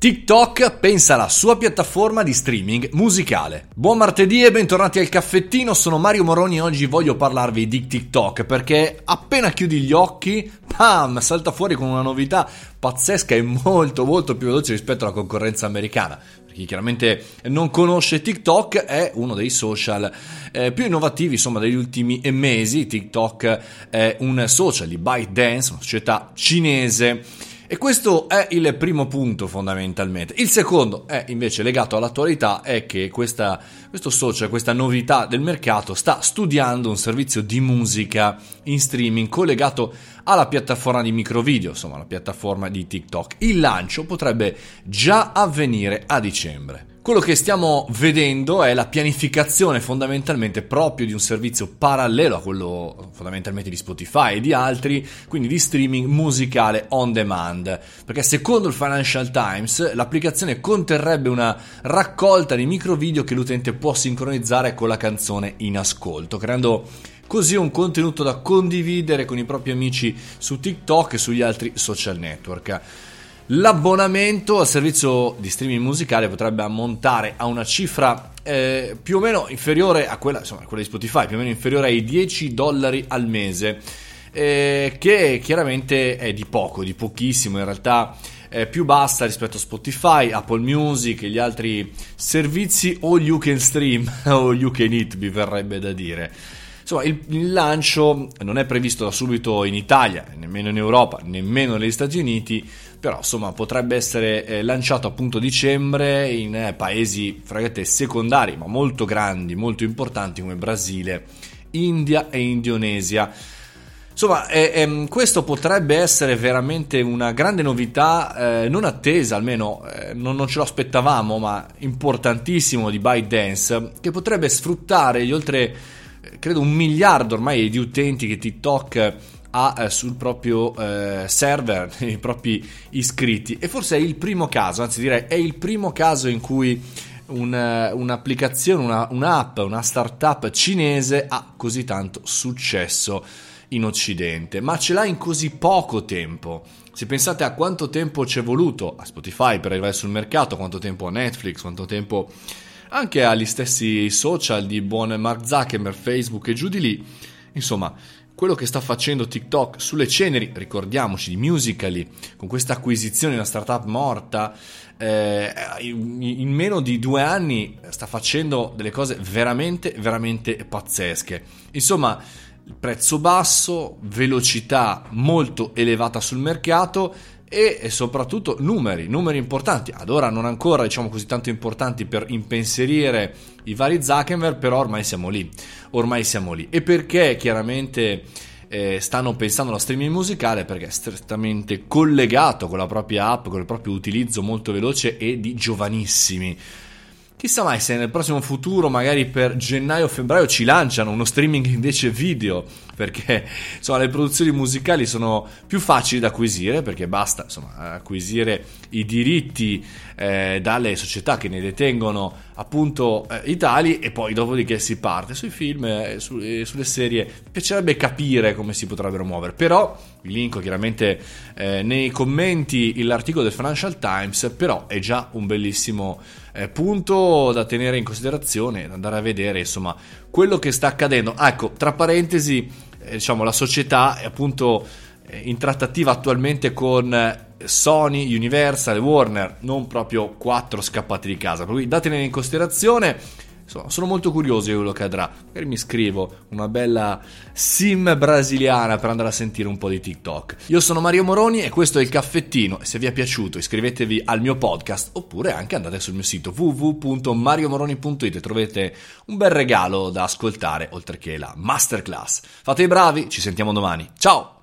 TikTok pensa alla sua piattaforma di streaming musicale. Buon martedì e bentornati al caffettino, sono Mario Moroni e oggi voglio parlarvi di TikTok perché appena chiudi gli occhi, pam, salta fuori con una novità pazzesca e molto più veloce rispetto alla concorrenza americana. Per chi chiaramente non conosce, TikTok è uno dei social più innovativi degli ultimi mesi. TikTok è un social di ByteDance, una società cinese. E questo è il primo punto fondamentalmente. Il secondo è invece legato all'attualità, è che questo social, questa novità del mercato, sta studiando un servizio di musica in streaming collegato alla piattaforma di microvideo, la piattaforma di TikTok. Il lancio potrebbe già avvenire a dicembre. Quello che stiamo vedendo è la pianificazione fondamentalmente proprio di un servizio parallelo a quello fondamentalmente di Spotify e di altri, quindi di streaming musicale on demand, perché secondo il Financial Times l'applicazione conterrebbe una raccolta di microvideo che l'utente può sincronizzare con la canzone in ascolto, creando così un contenuto da condividere con i propri amici su TikTok e sugli altri social network. L'abbonamento al servizio di streaming musicale potrebbe ammontare a una cifra più o meno inferiore a quella di Spotify, più o meno inferiore ai $10 al mese, che chiaramente è pochissimo in realtà, più bassa rispetto a Spotify, Apple Music e gli altri servizi all you can stream o you can eat, mi verrebbe da dire. Il lancio non è previsto da subito in Italia, nemmeno in Europa, nemmeno negli Stati Uniti, però potrebbe essere lanciato appunto a dicembre in paesi secondari ma molto grandi, molto importanti come Brasile, India e Indonesia. Questo potrebbe essere veramente una grande novità, non attesa, almeno non ce lo aspettavamo, ma importantissimo di ByteDance, che potrebbe sfruttare gli oltre credo 1 miliardo ormai di utenti che TikTok ha sul proprio server, i propri iscritti. E forse è il primo caso, anzi direi è il primo caso in cui un'applicazione, un'app, una startup cinese ha così tanto successo in Occidente, ma ce l'ha in così poco tempo. Se pensate a quanto tempo ci è voluto a Spotify per arrivare sul mercato, quanto tempo a Netflix, quanto tempo anche agli stessi social di buon Mark Zuckerberg, Facebook e giù di lì, quello che sta facendo TikTok sulle ceneri, ricordiamoci, di Musical.ly, con questa acquisizione di una startup morta, in meno di 2 anni sta facendo delle cose veramente pazzesche. Prezzo basso, velocità molto elevata sul mercato e soprattutto numeri importanti, ad ora non ancora così tanto importanti per impensierire i vari Zuckerberg, però ormai siamo lì. E perché chiaramente stanno pensando allo streaming musicale? Perché è strettamente collegato con la propria app, con il proprio utilizzo molto veloce e di giovanissimi. Chissà mai se nel prossimo futuro, magari per gennaio o febbraio, ci lanciano uno streaming invece video, perché le produzioni musicali sono più facili da acquisire, perché basta acquisire i diritti dalle società che ne detengono appunto i tali e poi dopodiché si parte sui film e sulle serie. Mi piacerebbe capire come si potrebbero muovere, però vi linko chiaramente nei commenti l'articolo del Financial Times, però è già un bellissimo punto da tenere in considerazione, da andare a vedere quello che sta accadendo. Tra parentesi, la società è appunto in trattativa attualmente con Sony, Universal e Warner, non proprio 4 scappati di casa, per cui da tenere in considerazione. Sono molto curioso di quello che andrà, magari mi scrivo una bella sim brasiliana per andare a sentire un po' di TikTok. Io sono Mario Moroni e questo è il caffettino, e se vi è piaciuto iscrivetevi al mio podcast oppure anche andate sul mio sito www.mariomoroni.it e trovate un bel regalo da ascoltare oltre che la masterclass. Fate i bravi, ci sentiamo domani, ciao!